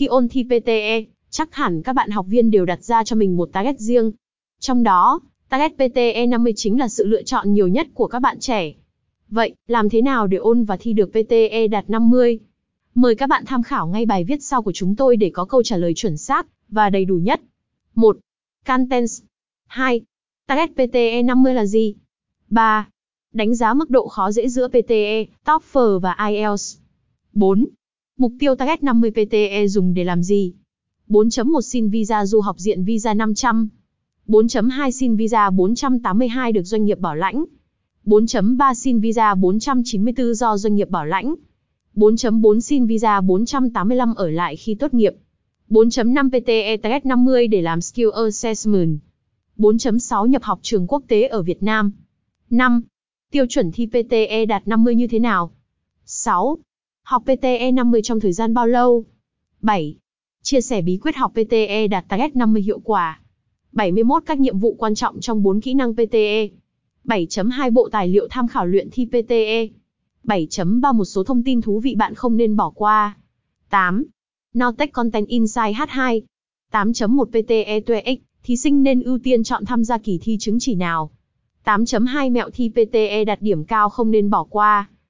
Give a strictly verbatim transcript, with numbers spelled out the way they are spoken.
Khi ôn thi pê tê e, chắc hẳn các bạn học viên đều đặt ra cho mình một target riêng. Trong đó, target pê tê e năm mươi chính là sự lựa chọn nhiều nhất của các bạn trẻ. Vậy, làm thế nào để ôn và thi được pê tê e đạt năm mươi? Mời các bạn tham khảo ngay bài viết sau của chúng tôi để có câu trả lời chuẩn xác và đầy đủ nhất. một. Contents. Hai. Target pê tê e năm mươi là gì? ba. Đánh giá mức độ khó dễ giữa pê tê e, TOEFL và ai eo ti ét. bốn. Mục tiêu target năm mươi pê tê e dùng để làm gì? bốn chấm một Xin visa du học diện visa năm trăm. bốn chấm hai Xin visa bốn trăm tám mươi hai được doanh nghiệp bảo lãnh. bốn chấm ba Xin visa bốn trăm chín mươi tư do doanh nghiệp bảo lãnh. bốn chấm bốn Xin visa bốn trăm tám mươi lăm ở lại khi tốt nghiệp. bốn chấm năm pê tê e target năm mươi để làm Skill Assessment. bốn chấm sáu Nhập học trường quốc tế ở Việt Nam. năm. Tiêu chuẩn thi pê tê e đạt năm mươi như thế nào? sáu. Học pê tê e năm mươi trong thời gian bao lâu? bảy. Chia sẻ bí quyết học pê tê e đạt target năm mươi hiệu quả. bảy mươi mốt Các nhiệm vụ quan trọng trong bốn kỹ năng pê tê e. bảy chấm hai Bộ tài liệu tham khảo luyện thi pê tê e. bảy chấm ba Một số thông tin thú vị bạn không nên bỏ qua. tám. Notech Content Insight hát hai. tám chấm một pê tê e TOEIC, thí sinh nên ưu tiên chọn tham gia kỳ thi chứng chỉ nào? tám chấm hai Mẹo thi pê tê e đạt điểm cao không nên bỏ qua.